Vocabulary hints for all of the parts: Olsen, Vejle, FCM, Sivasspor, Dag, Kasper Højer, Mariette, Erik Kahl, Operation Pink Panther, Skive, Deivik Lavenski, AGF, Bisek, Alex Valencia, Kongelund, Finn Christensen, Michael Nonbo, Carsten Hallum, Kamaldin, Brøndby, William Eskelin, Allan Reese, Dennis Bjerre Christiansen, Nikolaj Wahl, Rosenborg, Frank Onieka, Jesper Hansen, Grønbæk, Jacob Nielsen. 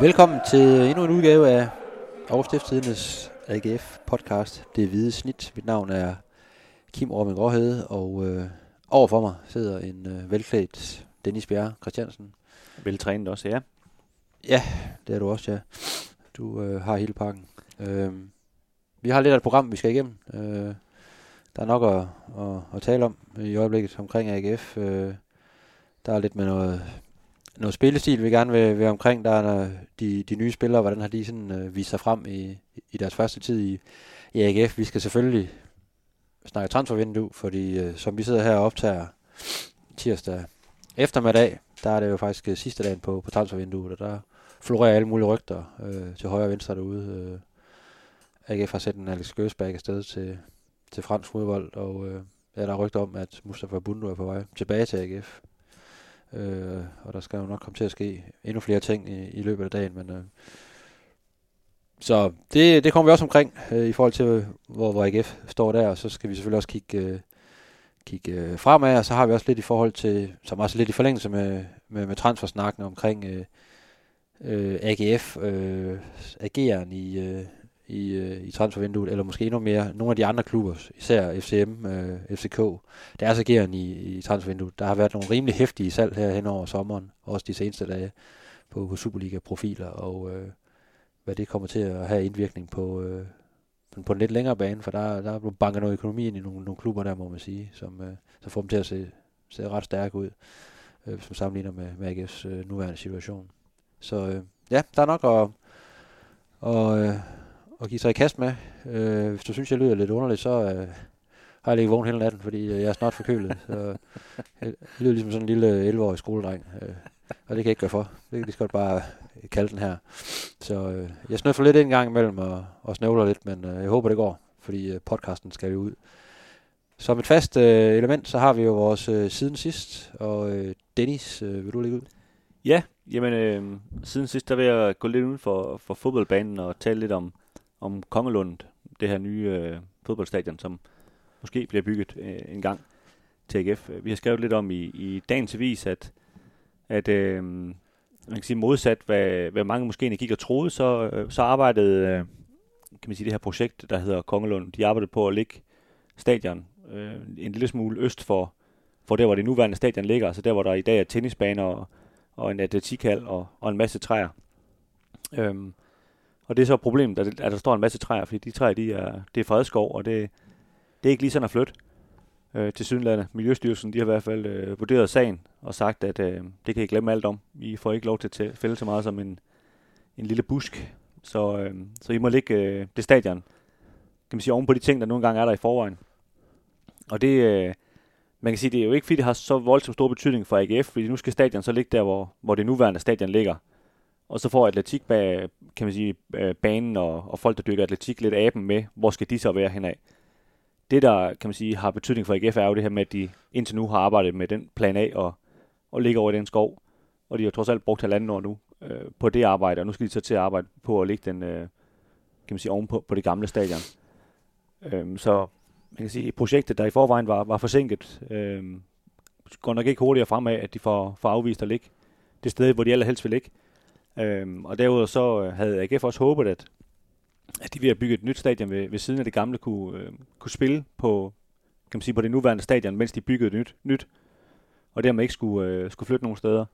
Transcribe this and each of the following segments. Velkommen til endnu en udgave af Overstiftstidernes AGF podcast, Det Hvide Snit. Mit navn er Kim Orben Gråhede, og overfor mig sidder en velklædt Dennis Bjerre Christiansen. Veltrænet også, ja. Ja, det er du også, ja. Du har hele pakken. Vi har lidt af et program, vi skal igennem. Der er nok at tale om i øjeblikket omkring AGF. Der er lidt med noget spillestil, vi gerne vil være omkring. Der er de nye spillere, hvordan har de sådan vist sig frem i deres første tid i AGF. Vi skal selvfølgelig snakke transfervindue, fordi som vi sidder her og optager tirsdag eftermiddag, der er det jo faktisk sidste dagen på transfervinduet, og der florerer alle mulige rygter til højre og venstre derude. AGF har sendt en Alex Gøsberg afsted til fransk fodbold, og der er rygter om, at Mustapha Bundu er på vej tilbage til AGF. Og der skal jo nok komme til at ske endnu flere ting i løbet af dagen, men så det kommer vi også omkring i forhold til hvor AGF står der, og så skal vi selvfølgelig også kigge fremad, og så har vi også lidt i forhold til, som også lidt i forlængelse med transfersnakken omkring AGF ageren i transfervinduet, eller måske endnu mere nogle af de andre klubber, især FCM, FCK, deres ageren i transfervinduet. Der har været nogle rimelig heftige salg her hen over sommeren, også de seneste dage på Superliga-profiler, og hvad det kommer til at have indvirkning på en lidt længere bane, for der er blevet banket noget økonomi ind i nogle klubber der, må man sige, som så får dem til at se ret stærke ud, som sammenligner med AGF's nuværende situation. Så ja, der er nok at give sig i kast med. Hvis du synes, jeg lyder lidt underligt, så har jeg ligget vågen hele natten, fordi jeg er snart forkølet. Så jeg lyder ligesom sådan en lille 11-årig skoledreng, og det kan jeg ikke gøre for. Det kan lige godt bare kalde den her. Så jeg snøffer lidt en gang imellem og snøvler lidt, men jeg håber, det går, fordi podcasten skal jo ud. Som et fast element, så har vi jo vores siden sidst, og Dennis, vil du lægge ud? Ja, jamen siden sidst, der vil jeg gå lidt uden for fodboldbanen og tale lidt om Kongelund, det her nye fodboldstadion, som måske bliver bygget en gang til AGF. Vi har skrevet lidt om i dagens avis, at man kan sige modsat, hvad mange måske egentlig gik og troede, så arbejdede kan man sige, det her projekt, der hedder Kongelund, de arbejdede på at lægge stadion en lille smule øst for der, hvor det nuværende stadion ligger, altså der, hvor der i dag er tennisbaner og en atletikhal og en masse træer. Og det er så et problem, at der står en masse træer, fordi de træer, det er fredskov, og det er ikke lige sådan at flytte til Sydlandet. Miljøstyrelsen, de har i hvert fald vurderet sagen og sagt, at det kan I glemme alt om. I får ikke lov til at fælde så meget som en lille busk. Så I må lægge det stadion, kan man sige, oven på de ting, der nogle gange er der i forvejen. Og det, man kan sige, det er jo ikke, fordi det har så voldsomt stor betydning for AGF, fordi nu skal stadion så ligge der, hvor det nuværende stadion ligger. Og så får atletik, kan man sige, banen og folk, der dykker atletik, lidt af dem med, hvor skal de så være henad. Det, der kan man sige, har betydning for AGF, er jo det her med, at de indtil nu har arbejdet med den plan A og ligger over i den skov. Og de har trods alt brugt 1,5 år nu på det arbejde, og nu skal de så til at arbejde på at ligge den, kan man sige, ovenpå på det gamle stadion. Så man kan sige, at projektet, der i forvejen var forsinket, går nok ikke hurtigere fremad, at de får afvist at ligge det sted, hvor de allerhelst vil ligge. Og derudover så havde AGF også håbet, at de ved at bygge et nyt stadion ved siden af det gamle kunne spille på, kan man sige, på det nuværende stadion, mens de byggede et nyt, og dermed ikke skulle flytte nogen steder.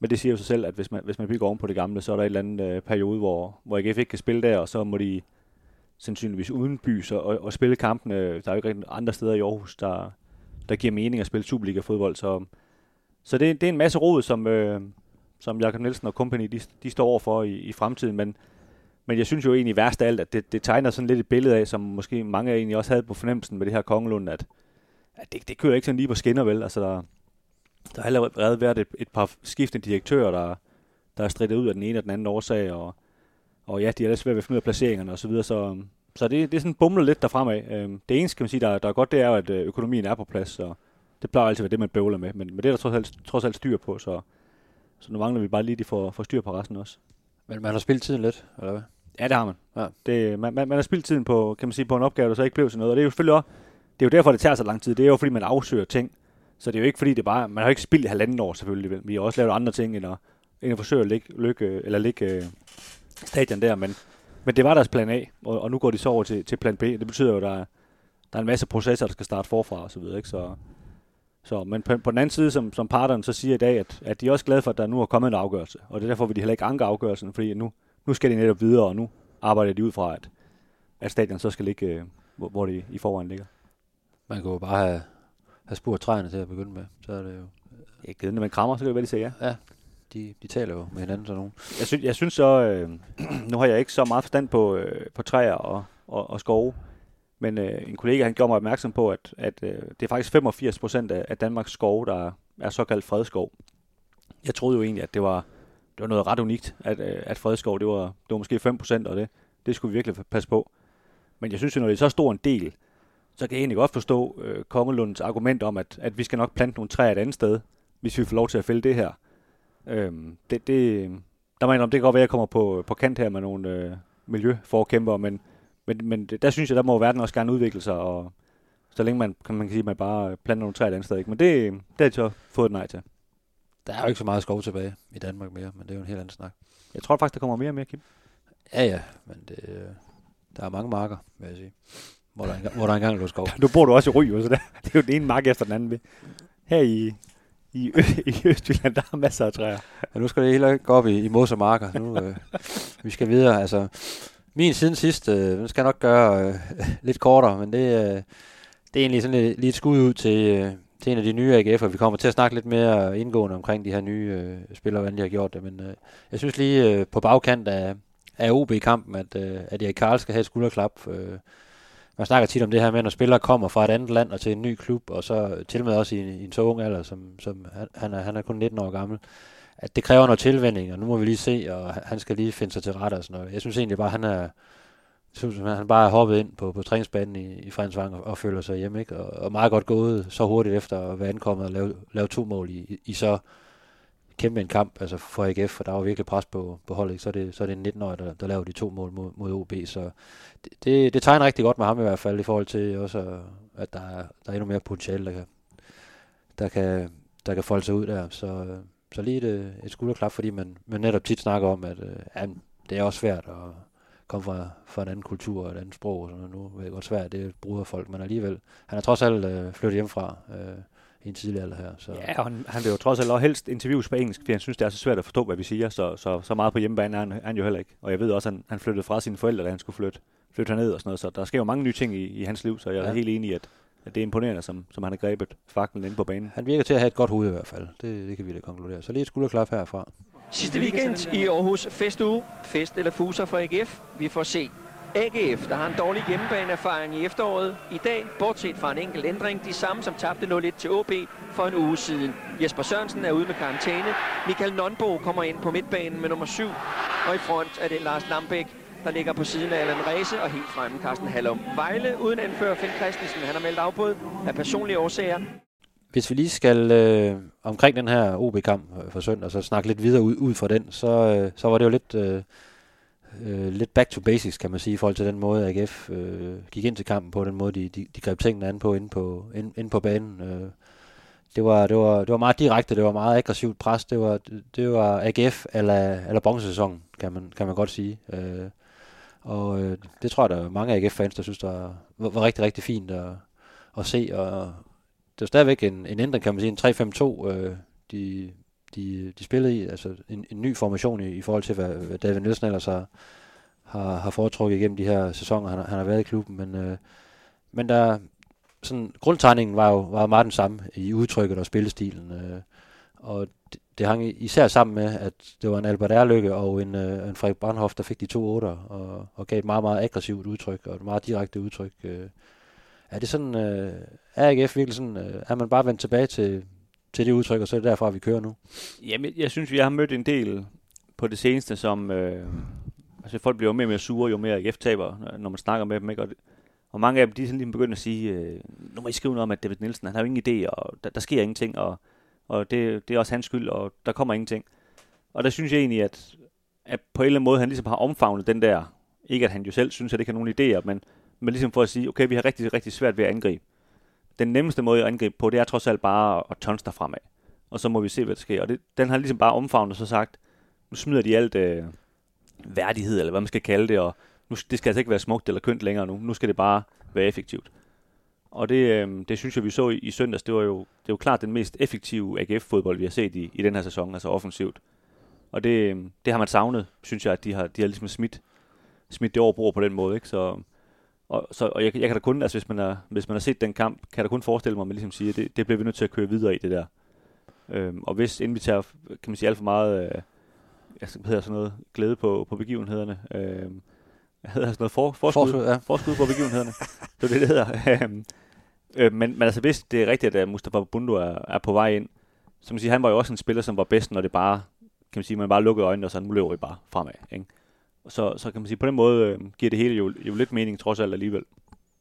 Men det siger jo sig selv, at hvis man bygger oven på det gamle, så er der et eller andet periode, hvor AGF ikke kan spille der, og så må de sandsynligvis uden bys og spille kampene. Der er jo ikke andre steder i Aarhus, der giver mening at spille Superliga-fodbold. Så det er en masse rod, som Jacob Nielsen og company, de står overfor i fremtiden, men jeg synes jo egentlig værst af alt, at det tegner sådan lidt et billede af, som måske mange egentlig også havde på fornemmelsen med det her Kongelund, at det kører ikke sådan lige på skinner, vel? Altså, der har allerede været et par skiftende direktører, der er strittet ud af den ene og den anden årsag, og ja, de er lidt svært ved at finde ud af placeringerne osv., så det er sådan bumlet lidt derfremad. Det eneste, kan man sige, der er godt, det er jo, at økonomien er på plads, og det plejer altid at være det, man bøvler med, men det er der trods alt styr på, så nu mangler vi bare lige, de får styr på resten også. Men man har spildt tiden lidt, eller hvad? Ja, det har man. Ja. Man har spildt tiden på, kan man sige, på en opgave, der så ikke blev sådan noget. Og det er jo selvfølgelig også, det er jo derfor, det tager så lang tid. Det er jo, fordi man afsøger ting. Så det er jo ikke, fordi det bare, man har ikke spildt 1,5 år selvfølgelig. Vi har også lavet andre ting, end end at forsøge at lægge stadion der, men det var deres plan A, og nu går de så over til plan B. Det betyder jo, at der er en masse processer, der skal starte forfra og så videre, ikke? Så, men på den anden side, som parterne så siger i dag, at de er også glade for, at der nu er kommet en afgørelse. Og det er derfor, vil de heller ikke anke afgørelsen, fordi nu skal de netop videre, og nu arbejder de ud fra, at stadion så skal ligge, hvor de i forvejen ligger. Man kan jo bare have spurgt træerne til at begynde med. Så er det jo... Ikke det, når man krammer, så kan det være, de siger ja. Ja, de taler jo med hinanden sådan nogen. Jeg synes så... nu har jeg ikke så meget forstand på træer og skove, men en kollega, han gjorde mig opmærksom på, at det er faktisk 85% af Danmarks skove, der er såkaldt fredskov. Jeg troede jo egentlig, at det var noget ret unikt, at fredskov, det var måske 5%, og det skulle vi virkelig passe på. Men jeg synes jo, når det er så stor en del, så kan jeg egentlig godt forstå Kongelunds argument om, at vi skal nok plante nogle træer et andet sted, hvis vi får lov til at fælde det her. Der må jeg indrømme, det kan godt være, at jeg kommer på kant her med nogle miljøforkæmpere, men der synes jeg, der må verden også gerne udvikle sig, og så længe man kan sige, man bare planter nogle træer et andet sted. Ikke? Men det har de så fået et nej til. Der er jo ikke så meget skov tilbage i Danmark mere, men det er jo en helt anden snak. Jeg tror faktisk, der kommer mere og mere, Kim. Ja, men der er mange marker, vil jeg sige, hvor der engang lå skov. Nu bor du også i Ry, så det er jo den ene mark efter den anden. Her i Østjylland, der er masser af træer. Ja, nu skal det heller ikke gå op i mos og marker. Nu, vi skal videre, altså... Min siden sidst, den skal jeg nok gøre lidt kortere, men det er egentlig sådan lige et skud ud til en af de nye AGF'er. Vi kommer til at snakke lidt mere indgående omkring de her nye spillere, hvordan de har gjort det. Men jeg synes lige på bagkant af OB-kampen, at Erik Kahl skal have et skulderklap. Man snakker tit om det her med, når spillere kommer fra et andet land og til en ny klub, og så til med også i en så ung alder, som han er kun 19 år gammel. At det kræver noget tilvænning, og nu må vi lige se, og han skal lige finde sig til rette og sådan noget. Jeg synes egentlig bare, han bare er hoppet ind på træningsbanen i Fredensvang og føler sig hjemme, ikke? Og meget godt gået så hurtigt efter at være ankommet og lave 2 mål i så kæmpe en kamp, altså for AGF, for der var virkelig pres på holdet, ikke? Så er det en 19-årig, der laver de 2 mål mod OB, så det tegner rigtig godt med ham i hvert fald, i forhold til også, at der er endnu mere potentiale, der kan folde sig ud der, så lige et skulderklap, fordi man netop tit snakker om, at det er også svært at komme fra en anden kultur og et andet sprog. Og sådan nu er det godt svært, det bruger folk, men alligevel. Han er trods alt flyttet hjemmefra i en tidlig alder her. Så. Ja, han vil jo trods alt også helst interviews på engelsk, fordi han synes, det er så svært at forstå, hvad vi siger, så meget på hjemmebane er han jo heller ikke. Og jeg ved også, at han flyttede fra sine forældre, da han skulle flytte herned og sådan noget, så der sker jo mange nye ting i hans liv, så jeg er helt enig i, at det er imponerende, som han har grebet faklen inde på banen. Han virker til at have et godt hoved i hvert fald. Det kan vi da konkludere. Så lige et skulderklap herfra. Sidste weekend i Aarhus festuge. Fest eller fuser for AGF. Vi får se. AGF, der har en dårlig hjemmebaneerfaring i efteråret. I dag, bortset fra en enkelt ændring, de samme som tabte 0-1 til OB for en uge siden. Jesper Sørensen er ude med karantæne. Michael Nonbo kommer ind på midtbanen med nummer 7. Og i front er det Lars Lambæk, der ligger på siden af Allan Reese og helt fremme Carsten Hallum. Vejle uden anfører Finn Christensen, han har meldt afbud af personlige årsager. Hvis vi lige skal omkring den her OB-kamp for søndag, så snakke lidt videre ud fra den, så var det jo lidt back to basics, kan man sige, i forhold til den måde AGF gik ind til kampen på, den måde de greb tingene an på inde på banen. Det var meget direkte, det var meget aggressivt pres, det var AGF eller bronzesæsonen, kan man godt sige. Og det tror jeg, der er mange AGF-fans, der synes, der var rigtig, rigtig fint at se. Og det var stadigvæk en ændring, kan man sige, en 3-5-2, de spillede i. Altså en ny formation i forhold til, hvad David Nielsen ellers har foretrukket igennem de her sæsoner, han har været i klubben. Men der, sådan, grundtegningen var jo meget den samme i udtrykket og spillestilen. Og det hang især sammen med, at det var en Albert Ærløkke og en Frederik Brandhof, der fik de 2 8'er og gav et meget, meget aggressivt udtryk og et meget direkte udtryk. Er det sådan, er AGF virkelig sådan, er man bare vendt tilbage til det udtryk, og så er det derfra, vi kører nu? Jamen, jeg synes, vi har mødt en del på det seneste, som altså folk bliver jo mere og mere sure, jo mere AGF taber, når man snakker med dem, ikke? Og mange af dem, de er sådan lige begyndt at sige, nu må I skrive noget om, at David Nielsen, han har jo ingen idé, og der sker ingenting, og det er også hans skyld, og der kommer ingenting. Og der synes jeg egentlig, at på en eller anden måde, han ligesom har omfavnet den der, ikke at han jo selv synes, at det ikke har nogen idéer, men ligesom for at sige, okay, vi har rigtig, rigtig svært ved at angribe. Den nemmeste måde at angribe på, det er trods alt bare at tonse derfremad, og så må vi se, hvad der sker. Og den har ligesom bare omfavnet og så sagt, nu smider de alt værdighed, eller hvad man skal kalde det, og nu, det skal altså ikke være smukt eller kønt længere nu. Nu skal det bare være effektivt. Og det synes jeg, vi så i søndags. Det var jo klart den mest effektive AGF-fodbold, vi har set i den her sæson, altså offensivt. Og det har man savnet, synes jeg, at de har ligesom smidt det overbord på den måde, ikke? Og jeg kan da kun, altså hvis man har set den kamp, kan jeg da kun forestille mig, at man ligesom siger, det bliver vi nødt til at køre videre i det der. Og hvis inden vi tager, kan man sige, alt for meget, glæde på begivenhederne, forskud på begivenhederne. Det er det hedder. Men altså, hvis det er rigtigt, at Mustapha Bundu er på vej ind, så man siger, han var jo også en spiller, som var bedst, når det bare, kan man sige, man bare lukkede øjnene, og så nu løber vi bare fremad, ikke? Så kan man sige, på den måde giver det hele jo lidt mening, trods alt alligevel.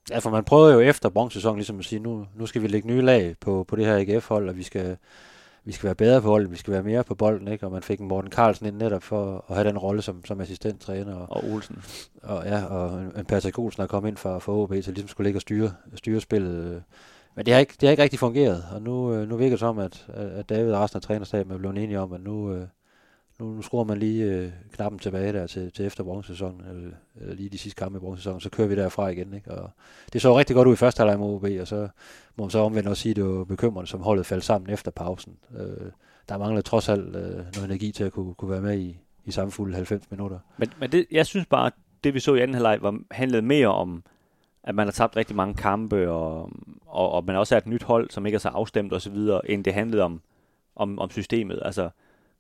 Ja, for man prøvede jo efter bronzesæsonen, ligesom at sige, nu skal vi lægge nye lag på det her AGF-hold, og vi skal være bedre på holdet, vi skal være mere på bolden, ikke? Og man fik en Morten Carlsen ind netop for at have den rolle som assistenttræner. Og Olsen. Og en Patrick Olsen, der kom ind fra OB, så ligesom skulle ligge og styre spillet. Men det har ikke rigtig fungeret, og nu virker det som, at David og resten af trænerstaben er blevet enige om, at nu skruer man lige knappen tilbage der til efter bronzesæsonen, eller lige de sidste kampe i bronzesæsonen, så kører vi derfra igen, ikke? Og det så rigtig godt ud i første halvleg mod OB, og så må man så omvendt også sige, at det var bekymrende, som holdet faldt sammen efter pausen. Der manglede trods alt noget energi til at kunne være med i samme fulde 90 minutter. Men det, jeg synes bare, at det vi så i anden halvleg handlede mere om, at man har tabt rigtig mange kampe, og man også er et nyt hold, som ikke er så afstemt osv., end det handlede om systemet. Altså,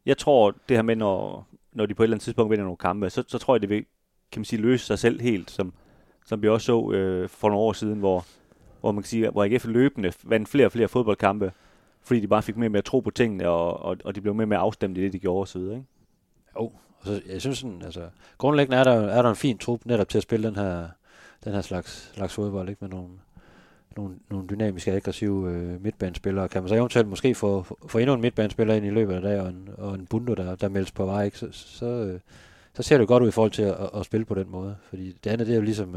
jeg tror, det her med, når de på et eller andet tidspunkt vinder nogle kampe, så tror jeg, det vil, kan man sige, løse sig selv helt, som vi også så for nogle år siden, hvor man kan sige, hvor AGF løbende vandt flere og flere fodboldkampe, fordi de bare fik mere og mere tro på tingene, og de blev mere og mere afstemt i det, de gjorde osv., ikke? Jo, og så, jeg synes sådan, altså, grundlæggende er der en fin trup netop til at spille den her slags fodbold, ikke? Med nogle dynamiske, aggressive midtbanespillere. Kan man så eventuelt måske få endnu en midtbanespiller ind i løbet af dag, og en Bundu, der meldes på vej, ikke? Så ser det godt ud i forhold til at spille på den måde. Fordi det andet, det er jo ligesom,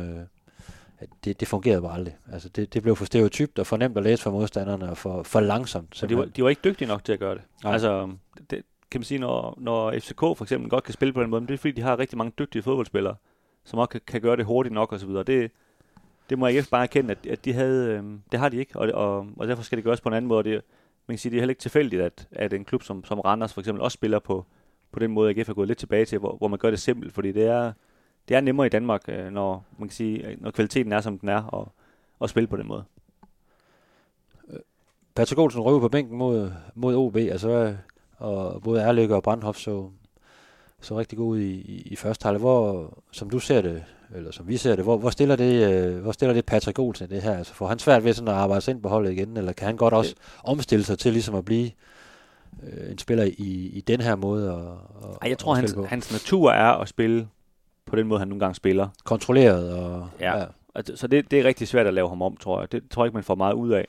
at det fungerede bare aldrig. Altså, det blev for stereotypt og for nemt at læse for modstanderne, og for langsomt. De var ikke dygtige nok til at gøre det. Nej. Altså, det kan man sige, når FCK for eksempel godt kan spille på den måde, men det er fordi, de har rigtig mange dygtige fodboldspillere, som også kan gøre det hurtigt nok osv. Det må jeg ikke bare erkende, at de havde, det har de ikke, og derfor skal det gøres på en anden måde. Man kan sige, det er heller ikke tilfældigt, at en klub som Randers for eksempel også spiller på den måde, at AGF er gået lidt tilbage til, hvor man gør det simpelt, fordi det er nemmere i Danmark, når man kan sige, når kvaliteten er, som den er, og spille på den måde. Patrick Olsen røg på bænken mod OB, altså, og både Ærløkke og Brandhof så rigtig god ud i første halvleg, hvor, som du ser det, eller som vi ser det, hvor stiller det Patrick Olsen i det her? Altså, får han svært ved sådan at arbejde sig ind på holdet igen, eller kan han godt også omstille sig til ligesom at blive en spiller i den her måde? Jeg tror, hans natur er at spille på den måde, han nogle gange spiller. Kontrolleret. Ja. Så det er rigtig svært at lave ham om, tror jeg. Det tror jeg ikke, man får meget ud af.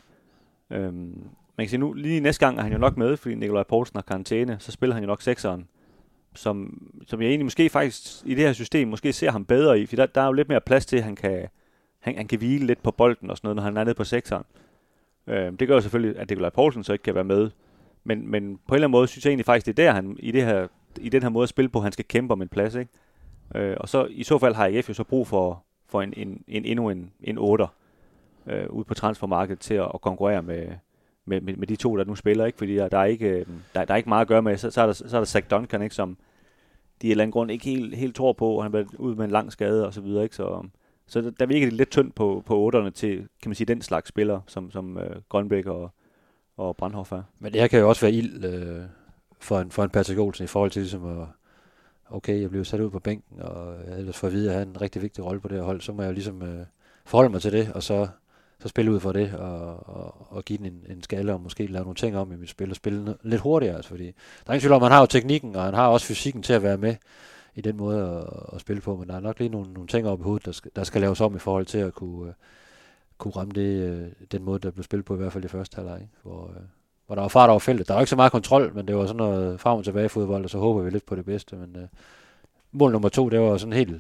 Man kan sige, nu lige næste gang er han jo nok med, fordi Nikolaj Poulsen har karantæne, så spiller han jo nok sekseren. Som jeg egentlig måske faktisk i det her system måske ser ham bedre i, for der er jo lidt mere plads til, at han kan hvile lidt på bolden og sådan noget, når han er nede på sekseren. Det gør jo selvfølgelig, at Nikolaj Poulsen så ikke kan være med, men på en eller anden måde synes jeg egentlig faktisk, det er der, han i den her måde at spille på, han skal kæmpe om en plads, ikke? Og så i så fald har AGF jo så brug for endnu en otter ude på transfermarkedet til at konkurrere med de to, der nu spiller, ikke? Fordi der er ikke meget at gøre med. Så er der Zach Duncan, ikke? Som de af en eller anden grund ikke helt tror på, og han var ude med en lang skade og så videre, ikke? Så der virker det lidt tyndt på otterne til, kan man sige, den slags spillere, som Grønbæk og Brandhof er. Men det her kan jo også være ild for en Patrick Olsen i forhold til ligesom at, okay, jeg bliver sat ud på bænken, og ellers får at vide, at jeg har en rigtig vigtig rolle på det her hold, så må jeg jo ligesom forholde mig til det, og så spille ud for det, og give den en skalle, og måske lave nogle ting om i mit spil, og spille lidt hurtigere, altså, fordi der er ingen tvivl om, han har jo teknikken, og han har også fysikken til at være med i den måde at spille på, men der er nok lige nogle ting oppe i hovedet, der skal laves om i forhold til at kunne ramme det, den måde, der blev spillet på, i hvert fald i første halvleg, hvor der var fart over feltet. Der var ikke så meget kontrol, men det var sådan noget frem og tilbage i fodbold, og så håber vi lidt på det bedste, men mål nummer 2, det var sådan helt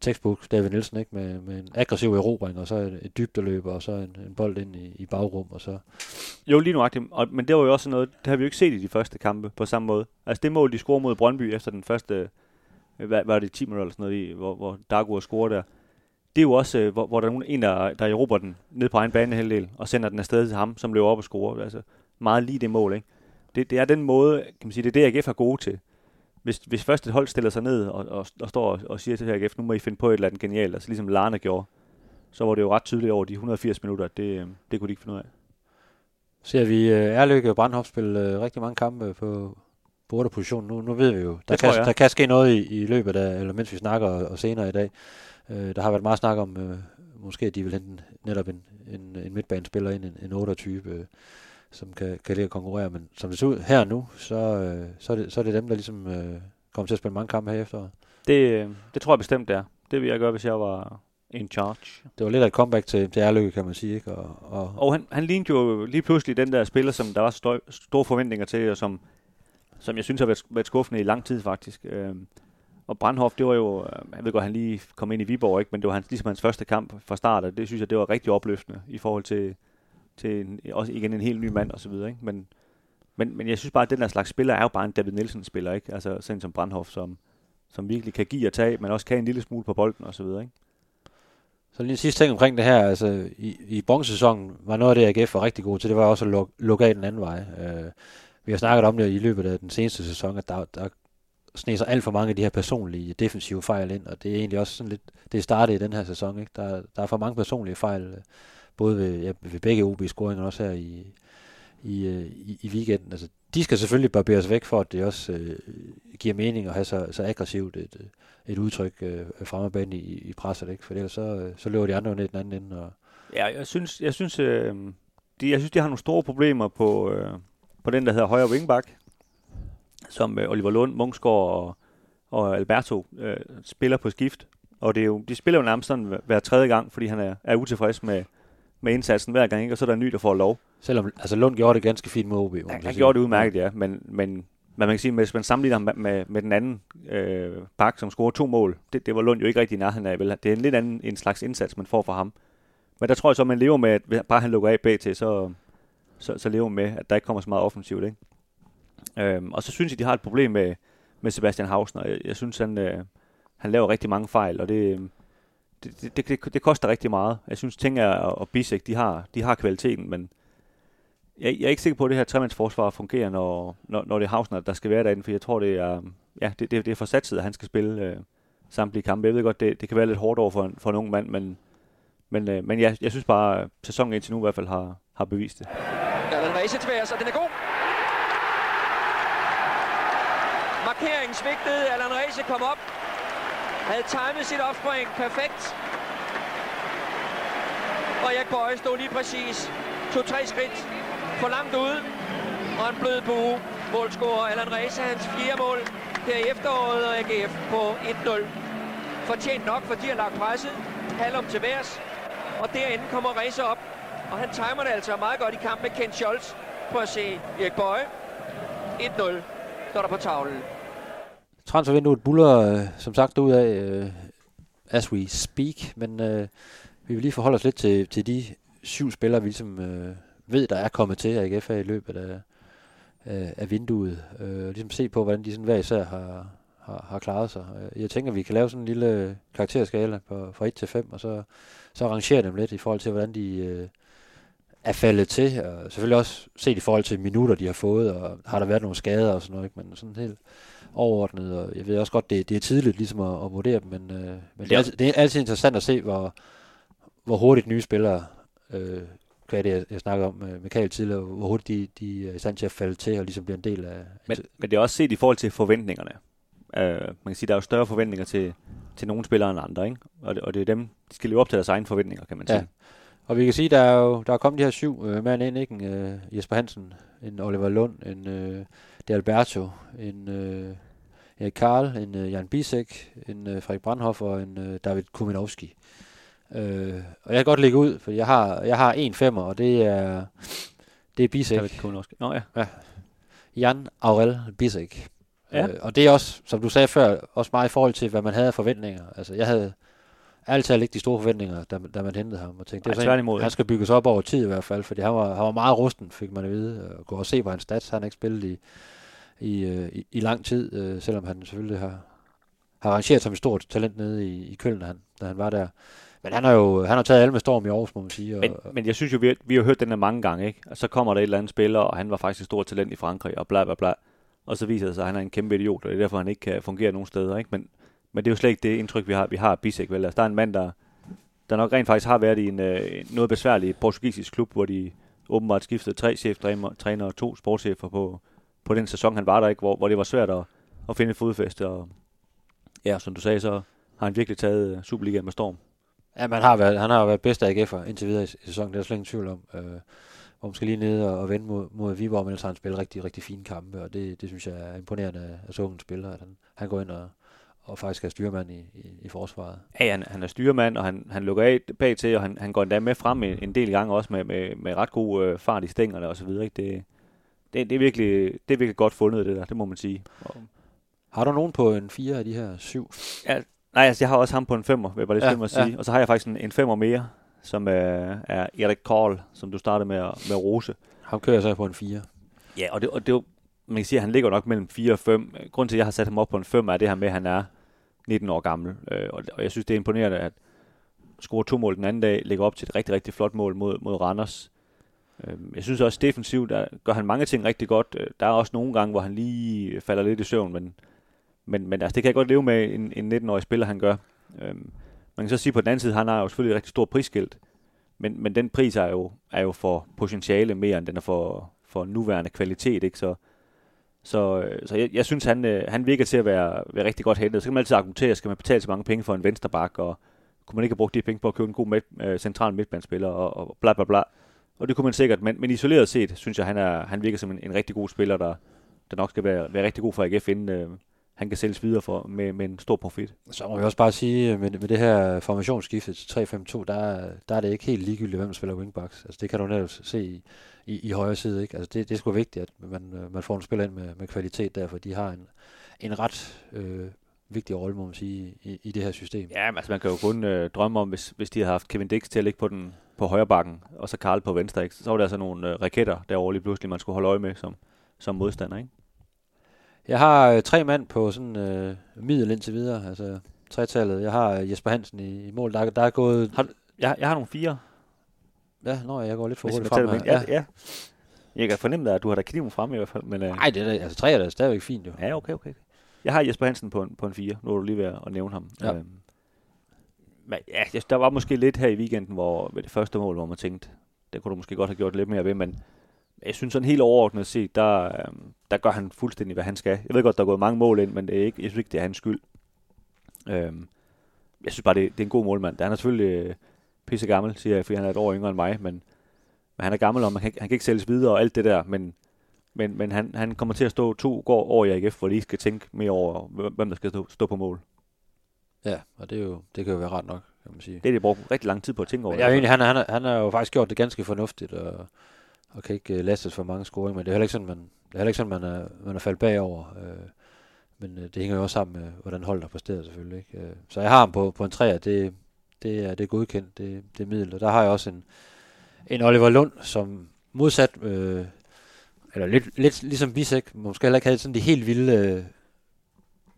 textbook David Nielsen, ikke? Med en aggressiv erobring, og så et dybdeløb, og så en bold ind i bagrum, og så... Jo, lige nuagtigt, men det var jo også noget, det har vi jo ikke set i de første kampe på samme måde. Altså det mål, de scorer mod Brøndby efter den første, var det 10 minutter eller sådan noget i, hvor Dagur scorer der, det er jo også, hvor der er en, der erobrer den ned på egen banehalvdel, og sender den afsted til ham, som løber op og scorer. Altså meget lige det mål, ikke? Det er den måde, kan man sige, det er det, AGF er gode til. Hvis først et hold stiller sig ned og står og siger til AGF, nu må I finde på et eller andet genialt, altså ligesom Larne gjorde, så var det jo ret tydeligt over de 180 minutter, det kunne de ikke finde ud af. Ser vi Ærløkke og Brandhof spille rigtig mange kampe på 8. position, nu ved vi jo, der kan ske noget i løbet af, eller mens vi snakker og senere i dag. Der har været meget snak om, måske de vil hente netop en midtbanespiller ind, en 8'er-type, som kan lide at konkurrere, men som det ser ud her nu, så er det dem, der ligesom kommer til at spille mange kampe her efteråret. Det tror jeg bestemt, det er. Det ville jeg gøre, hvis jeg var in charge. Det var lidt af et comeback til Ærløkke, kan man sige, ikke? Og han lignede jo lige pludselig den der spiller, som der var store forventninger til, og som jeg synes har været skuffende i lang tid, faktisk. Og Brandhof, det var jo, jeg ved godt, han lige kom ind i Viborg, ikke? Men det var ligesom hans første kamp fra start, og det synes jeg, det var rigtig opløftende i forhold til også igen en helt ny mand og så videre, ikke? Men jeg synes bare, at den der slags spiller er jo bare en David Nielsen-spiller, ikke? Altså sådan som Brandhof, som virkelig kan give og tage, men også kan en lille smule på bolden og så videre, ikke? Så lige en sidste ting omkring det her, altså i bronzesæsonen var noget af det, AGF var rigtig god til, det var også at lukke af den anden vej. Vi har snakket om det i løbet af den seneste sæson, at der sneser alt for mange af de her personlige defensive fejl ind, og det er egentlig også sådan lidt, det startede i den her sæson, ikke? Der er for mange personlige fejl, både ved begge OB-scoringer, og også her i weekenden. Altså, de skal selvfølgelig barberes væk for, at det også giver mening at have så aggressivt et udtryk fremme i presset, ikke? For ellers så løber de andre ned den anden ende. Og... Ja, jeg synes, de har nogle store problemer på den, der hedder højre wingback, som Oliver Lund, Munchsgaard og Alberto spiller på skift. Og det er jo, de spiller jo nærmest sådan hver tredje gang, fordi han er utilfreds med indsatsen hver gang, ikke? Og så er der en ny, der får lov. Selvom altså Lund gjorde det ganske fint med OB. Han gjorde det udmærket, ja. Men man kan sige, hvis man sammenligner ham med den anden bak, som scorede 2 mål, det var Lund jo ikke rigtig i nærheden af. Vel? Det er en lidt anden en slags indsats, man får fra ham. Men der tror jeg så, man lever med, at bare han lukker af bag til, så lever man med, at der ikke kommer så meget offensivt, ikke? Og så synes jeg, de har et problem med Sebastian Hausner. Jeg synes, han laver rigtig mange fejl, og det koster rigtig meget. Jeg synes, Tinger og Bisek, de har kvaliteten, men jeg er ikke sikker på, at det her tremandsforsvar fungerer, når det er Hausner, der skal være derinde, for jeg tror, det er for satset, at han skal spille samtlige kampe. Jeg ved godt, det kan være lidt hårdt over for en ung mand, men jeg synes bare, sæsonen indtil nu i hvert fald har bevist det. Allan Reese tilbage, så den er god. Markeringen svigtede, Allan Reese kom op. Havde timet sit opspring perfekt. Og Erik Bøge stod lige præcis 2-3 skridt for langt ude. Og en blød bue. Målscorer Allan Reese, hans 4. mål her i efteråret, og AGF på 1-0. Fortjent nok, fordi han lagt presset. Halv om til værs. Og derinde kommer Reese op. Og han timer det altså meget godt i kamp med Ken Scholz. Prøv at se Erik Bøge. 1-0 står der på tavlen. Transfervinduet buller, som sagt, ud af as we speak, men vi vil lige forholde os lidt til de 7 spillere, vi ligesom ved, der er kommet til AGF i løbet af vinduet. Ligesom se på, hvordan de sådan hver især har klaret sig. Jeg tænker, vi kan lave sådan en lille karakterskala fra 1 til 5, og så rangere dem lidt i forhold til, hvordan de er faldet til, og selvfølgelig også set i forhold til minutter, de har fået, og har der været nogle skader og sådan noget, ikke? Men sådan helt overordnet, og jeg ved også godt, det er tidligt ligesom at vurdere dem, men det er altid interessant at se, hvor hurtigt nye spillere, hvad det jeg snakkede om med Michael tidligere, hvor hurtigt de er i stand til at falde til og ligesom bliver en del af... Men det er også set i forhold til forventningerne. Man kan sige, der er jo større forventninger til nogle spillere end andre, ikke? Og det er dem, de skal leve op til deres egne forventninger, kan man sige. Ja. Og vi kan sige, der er kommet de her 7 mand ind, ikke? Jesper Hansen, en Oliver Lund, en det er Alberto, en Erik Kahl, en Jan Bisek, en Frederik Brandhof og en David Kuminowski. Og jeg kan godt lægge ud, for jeg har en 5'er, og det er Bisek. David Kuminowski. Nå ja. Jan Aurel Bisek. Ja. Og det er også, som du sagde før, også meget i forhold til, hvad man havde af forventninger. Altså, jeg havde altid ikke de store forventninger, da man hentede ham. Og tænkte, det var sådan, han skal bygges op over tid i hvert fald, fordi han var meget rusten, fik man at vide. Og gå og se på hans stats, han ikke spillet i lang tid, selvom han selvfølgelig har arrangeret som et stort talent nede i Køln, da han var der. Men han har taget alle med storm i Aarhus, må man sige. Men jeg synes jo, vi har hørt den her mange gange, ikke? Og så kommer der et eller andet spiller, og han var faktisk et stort talent i Frankrig, og bla bla bla. Og så viser det sig, at han er en kæmpe idiot, og det er derfor, han ikke kan fungere nogen steder, ikke? Men det er jo slet ikke det indtryk, vi har af Bisek, vel? Altså, der er en mand, der nok rent faktisk har været i en noget besværlig portugisisk klub, hvor de åbenbart skiftede 3 cheftrænere og 2 sportschefer på den sæson, han var der, ikke? Hvor det var svært at finde fodfæste. Og ja, som du sagde, så har han virkelig taget Superligaen med storm. Ja, han har været bedst af AGF'er indtil videre i sæsonen, det er slet ingen tvivl om. Hvor man skal lige ned og vende mod Viborg, men ellers har han spillet rigtig, rigtig fine kampe, og det synes jeg er imponerende at så en spiller, at han går ind og faktisk er styrmand i forsvaret. Ja, han er styrmand, og han lukker af bag til, og han går endda med frem en del gange også med ret god fart i stængerne og så videre. Ikke? Det er virkelig godt fundet, det der, det må man sige. Har du nogen på en 4 af de her 7? Ja, nej, altså, jeg har også ham på en 5'er, vil jeg bare lige skynde mig at sige. Og så har jeg faktisk en 5'er mere, som er Erik Kahl, som du startede med Rose. Ham kører jeg så på en 4. Ja, og det man kan sige, at han ligger nok mellem 4 og 5. Grunden til, at jeg har sat ham op på en 5, er det her med, at han er 19 år gammel. Og jeg synes, det er imponerende, at score 2 mål den anden dag, lægger op til et rigtig, rigtig flot mål mod Randers. Jeg synes også, defensivt gør han mange ting rigtig godt. Der er også nogle gange, hvor han lige falder lidt i søvn, men altså, det kan jeg godt leve med, en 19-årig spiller, han gør. Man kan så sige på den anden side, han har jo selvfølgelig et rigtig stort prisskilt, men den pris er jo for potentiale mere, end den er for nuværende kvalitet, ikke? Så jeg synes, han virker til at være rigtig godt hentet. Så kan man altid argumentere, skal man betale så mange penge for en vensterbak, og kunne man ikke have brugt de penge på at købe en god central midtbanespiller, og bla bla bla. Og det kunne man sikkert, men isoleret set, synes jeg, han virker som en rigtig god spiller, der nok skal være rigtig god for AGF, inden han kan sælges videre for med en stor profit. Så må vi også bare sige, med det her formationsskiftet til 3-5-2, der er det ikke helt ligegyldigt, hvem der spiller wingbacks. Altså, det kan du netop se i højre side, ikke? Altså, det er sgu vigtigt, at man får en spiller ind med kvalitet, derfor de har en ret vigtig rolle, må man sige, i det her system. Ja, altså, man kan jo kun drømme om, hvis de havde haft Kevin Dix til at ligge på højre bakken, og så Karl på venstre, ikke? Så var der altså nogle raketter derovre lige pludselig, man skulle holde øje med som modstander, ikke? Jeg har 3 mand på sådan middel indtil videre, altså 3-tallet. Jeg har Jesper Hansen i mål. Der er gået... Jeg har nogle 4. Ja, jeg går lidt for hurtigt frem her. Ja. Jeg kan fornemme dig, at du har da kniven frem i hvert fald. Men, nej, det er altså 3 er da stadigvæk fint jo. Ja, okay. Jeg har Jesper Hansen på en 4. Nu er du lige ved at nævne ham. Ja. Der var måske lidt her i weekenden, hvor ved det første mål, hvor man tænkte, det kunne du måske godt have gjort lidt mere ved, men... Jeg synes sådan helt overordnet set, der gør han fuldstændig, hvad han skal. Jeg ved godt, der er gået mange mål ind, men jeg synes ikke, det er hans skyld. Jeg synes bare, det er en god målmand. Han er selvfølgelig pisse gammel, siger jeg, fordi han er et år yngre end mig, men han er gammel, og han kan ikke sælges videre og alt det der, men han kommer til at stå 2 år i AGF, hvor de skal tænke mere over, hvem der skal stå på mål. Ja, og det kan jo være ret nok, kan man sige. Det er det, brugt rigtig lang tid på at tænke over. Ja, egentlig, han har jo faktisk gjort det ganske fornuftigt, og kan ikke lastes for mange scoringer, men det er heller ikke sådan, man er faldet bagover. Men det hænger jo også sammen med, hvordan holdet har præsteret selvfølgelig. Ikke? Så jeg har ham på en 3'er, det er godkendt, det er middel. Og der har jeg også en Oliver Lund, som modsat, eller lidt ligesom Bisek, måske heller ikke havde sådan de helt vilde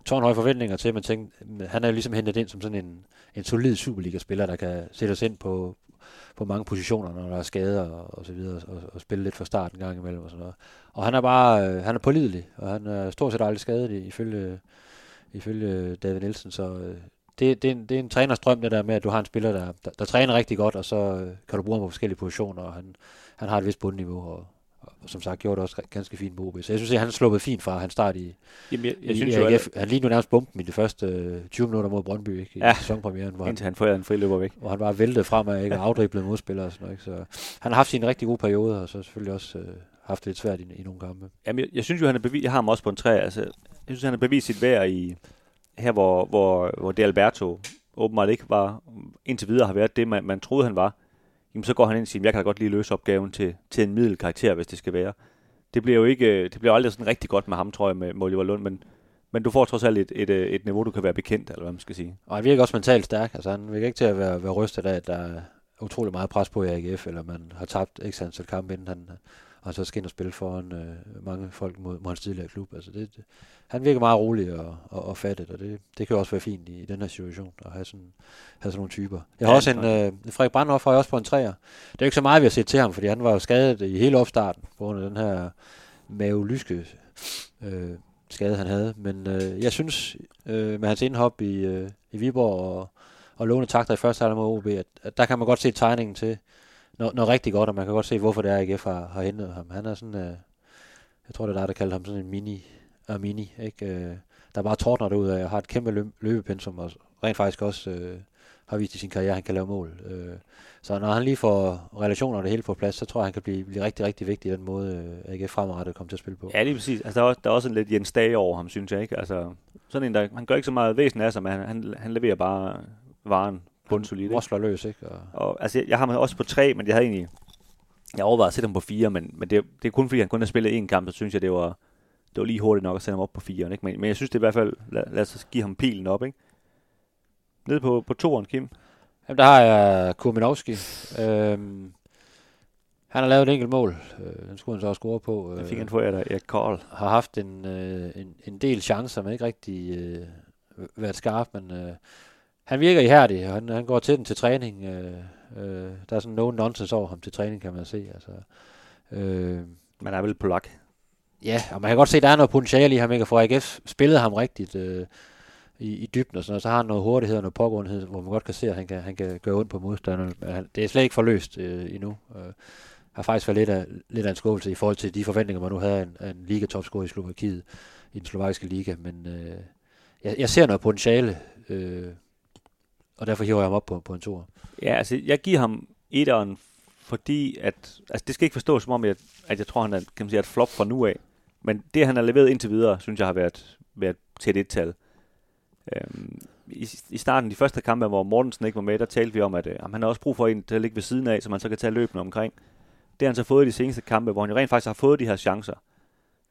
tårnhøje forventninger til, at man tænkte, han er jo ligesom hentet ind som sådan en solid Superliga-spiller, der kan sætte os ind på mange positioner, når der er skader og så videre, og spille lidt fra starten en gang imellem og sådan noget. Og han er bare, han er pålidelig, og han er stort set aldrig skadet ifølge David Nielsen, så det er en træners drøm, det der med, at du har en spiller, der træner rigtig godt, og så kan du bruge ham på forskellige positioner, og han har et vist bundniveau, og som sagt gjorde det også ganske fint på OB. Så jeg synes, at han sluppede fint fra, han startede i... Jamen, jeg synes jo, at... Han lige nu nærmest bumpede i de første 20 minutter mod Brøndby, ikke? I sæsonpremieren, hvor indtil han forærede en friløber væk. Hvor han bare væltede fremad, ikke? Og afdriblede modspillere og sådan noget, ikke? Så han har haft sine rigtig gode perioder, og så selvfølgelig også haft det lidt svært i nogle kampe. Jamen, jeg synes jo, han er bevist... Jeg har ham også på en 3. Altså, jeg synes, han er bevist sit værd i... Her, hvor det Alberto åbenbart ikke var... Indtil videre har været det, man troede, han var. Jamen, så går han ind og siger, jeg kan da godt lige løse opgaven til en middelkarakter, hvis det skal være. Det bliver jo aldrig sådan rigtig godt med ham, tror jeg, med Oliver Lund, men Men du får trods alt et niveau, du kan være bekendt, eller hvad man skal sige. Og han virker også mentalt stærk. Altså, han virker ikke til at være rystet af, at der er utrolig meget pres på i AGF, eller man har tabt ekstra antal kampe, inden han så skal ind og spille foran mange folk mod hans tidligere klub. Altså, han virker meget rolig og fattet, og det kan jo også være fint i den her situation, at have sådan nogle typer. Jeg har også Frederik Brandhof, har jeg også på en træer. Det er jo ikke så meget, vi har set til ham, fordi han var jo skadet i hele opstarten, på grund af den her mavelyske skade, han havde. Men jeg synes, med hans indhop i Viborg og lovende takter i første halvleg mod OB, at der kan man godt se tegningen til noget rigtig godt, og man kan godt se, hvorfor det er, AGF har hentet ham. Han er sådan, jeg tror, det er der kalder ham sådan en mini, ikke? Der bare tordner derud af, og har et kæmpe løbepensum, og rent faktisk også har vist i sin karriere, han kan lave mål. Så når han lige får relationer og det hele på plads, så tror jeg, han kan blive rigtig, rigtig vigtig i den måde, AGF fremadrettet kommer til at spille på. Ja, lige præcis. Altså, der er også en lidt Jens Dage over ham, synes jeg, ikke? Altså, sådan en, der, han gør ikke så meget væsen af sig, men han leverer bare varen. Bundsolidt. Rosler løs, ikke? Og altså, jeg har ham også på 3, men jeg overvejede at sætte ham på 4, men det er kun fordi, han kun har spillet én kamp, så synes jeg, det var lige hurtigt nok at sætte ham op på 4'eren, ikke? Men jeg synes det i hvert fald, lad os give ham pilen op, ikke? Nede på 2'eren, Kim? Jamen, der har jeg Kuminowski. Han har lavet et enkelt mål. Den skulle han så også score på. Det fik han på Erik Kahl. Har haft en del chancer, men ikke rigtig været skarp, men... Han virker ihærdig, og han går til den til træning. Der er sådan no nonsense over ham til træning, kan man se. Altså, man er vel polak. Ja, og man kan godt se, at der er noget potentiale i ham, ikke? For AGF spillede ham rigtigt i dybden og sådan noget. Så har han noget hurtighed og noget pågåenhed, hvor man godt kan se, at han kan gøre ondt på modstanderen. Det er slet ikke forløst endnu. Har faktisk været lidt af en skuffelse i forhold til de forventninger, man nu havde af en ligatopscorer i Slovakiet, i den slovakiske liga. Men jeg ser noget potentiale, og derfor hiver jeg ham op på en tur. Ja, altså jeg giver ham 1'eren, fordi at... Altså det skal ikke forstås som om, at jeg tror, han er, kan man sige, et flop fra nu af. Men det, han har leveret indtil videre, synes jeg har været tæt et tal. I starten, de første kampe, hvor Mortensen ikke var med, der talte vi om, at han har også brug for en til at ligge ved siden af, så man så kan tage løbende omkring. Det har han så fået i de seneste kampe, hvor han jo rent faktisk har fået de her chancer.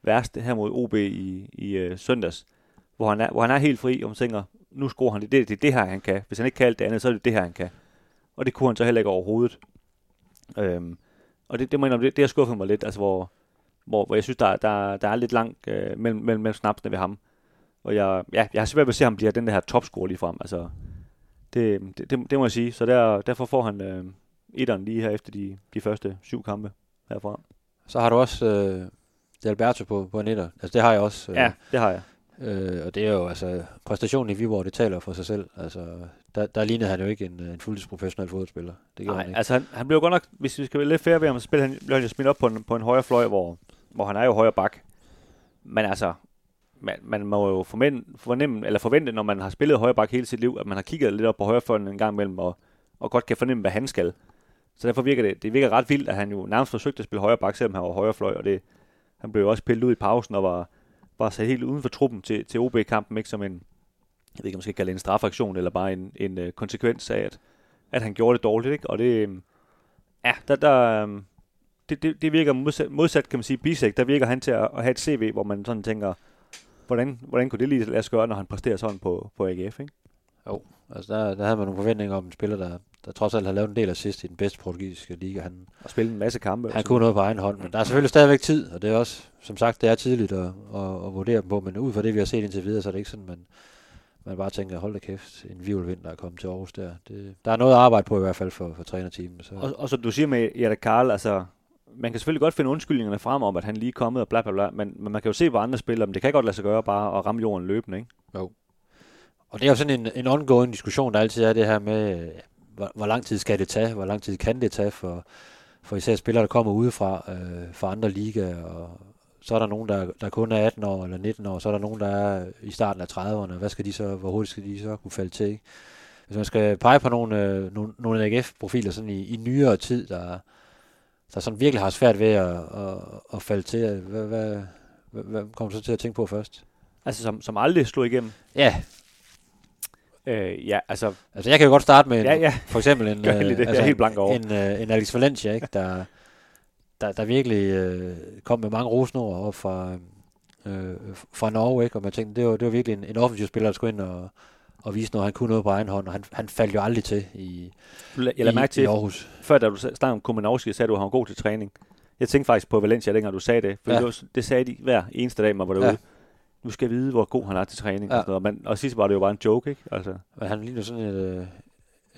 Værst her mod OB i søndags, hvor han er helt fri, og man tænker... Nu scorer han det er det her, han kan. Hvis han ikke kan alt det andet, så er det det her, han kan. Og det kunne han så heller ikke overhovedet. Og det må jeg indrømme, det har skuffet mig lidt, altså hvor jeg synes, der er lidt langt mellem snapsene ved ham. Og jeg har svært ved at se, at han bliver den der her topscorer lige frem. Altså, det må jeg sige. Så derfor får han 1'eren lige her efter de første 7 kampe herfra. Så har du også Alberto på en 1'er. Altså, det har jeg også. Ja, det har jeg. Og det er jo altså præstationen i Viborg, det taler for sig selv. Altså der lignede han jo ikke en fuldtidsprofessionel fodboldspiller. Det gjorde han ikke. Altså han blev godt nok, hvis vi skal være lidt fair ved ham, så blev han jo smidt op på en højre fløj, hvor han er jo højre bak. Men altså man må jo fornemme eller forvente, når man har spillet højre bak hele sit liv, at man har kigget lidt op på højre fløjen en gang imellem og godt kan fornemme, hvad han skal. Så derfor virker det virker ret vildt, at han jo nærmest forsøgte at spille højre bak, selvom han var højre fløj, og han blev jo også pillet ud i pausen og var sat helt uden for truppen til OB-kampen, ikke som en, jeg ved ikke, om man skal kalde en strafaktion, eller bare en konsekvens af, at han gjorde det dårligt, ikke? Og det, ja, det virker modsat, kan man sige, Bisek, der virker han til at have et CV, hvor man sådan tænker, hvordan kunne det lige lade sig gøre, når han præsterer sådan på AGF, ikke? Jo, altså der havde man nogle forventninger om en spiller, der trods alt har lavet en del assist i den bedste portugisiske liga. Han har spillet en masse kampe. Han kunne noget på egen hånd, men der er selvfølgelig stadigvæk tid, og det er også, som sagt, det er tidligt at vurdere dem på, men ud fra det, vi har set indtil videre, så er det ikke sådan, man bare tænker, hold da kæft, en virvelvind, der er kommet til Aarhus der. Der er noget at arbejde på i hvert fald for trænerteamen. Så. Og så du siger med Erik Kahl, altså, man kan selvfølgelig godt finde undskyldningerne frem om, at han lige er kommet og bla bla bla, men man kan jo se på andre spillere, men det kan godt lade sig gøre bare at ramme jorden løbende, ikke? Jo. Og det er jo sådan en ongoing diskussion, der altid er det her med, hvor lang tid skal det tage, hvor lang tid kan det tage for især spillere, der kommer udefra fra andre ligaer, og så er der nogen, der kun er 18 år eller 19 år, så er der nogen, der er i starten af 30'erne, hvor hurtigt skal de så kunne falde til, ikke? Hvis man skal pege på nogle AGF-profiler sådan i nyere tid, der sådan virkelig har svært ved at falde til, hvad kommer du så til at tænke på først? Altså som aldrig slog igennem? Ja. Ja, altså jeg kan jo godt starte med for eksempel en en Alex Valencia, ikke? Der virkelig kom med mange rosnord op fra fra Norge, ikke? Og man tænkte, det var virkelig en offensiv spiller, der skulle ind og vise, når han kunne noget på egen hånd, og han faldt jo aldrig til i Aarhus. Før da du snakkede om Kuminowski, sagde du, at han var god til træning. Jeg tænkte faktisk på Valencia, dengang du sagde det, for det sagde de hver eneste dag, man var derude. Ja. Du skal vide, hvor god han er til træning. Ja. Og sådan noget. Og sidst var det jo bare en joke, ikke? Altså. Men han ligner sådan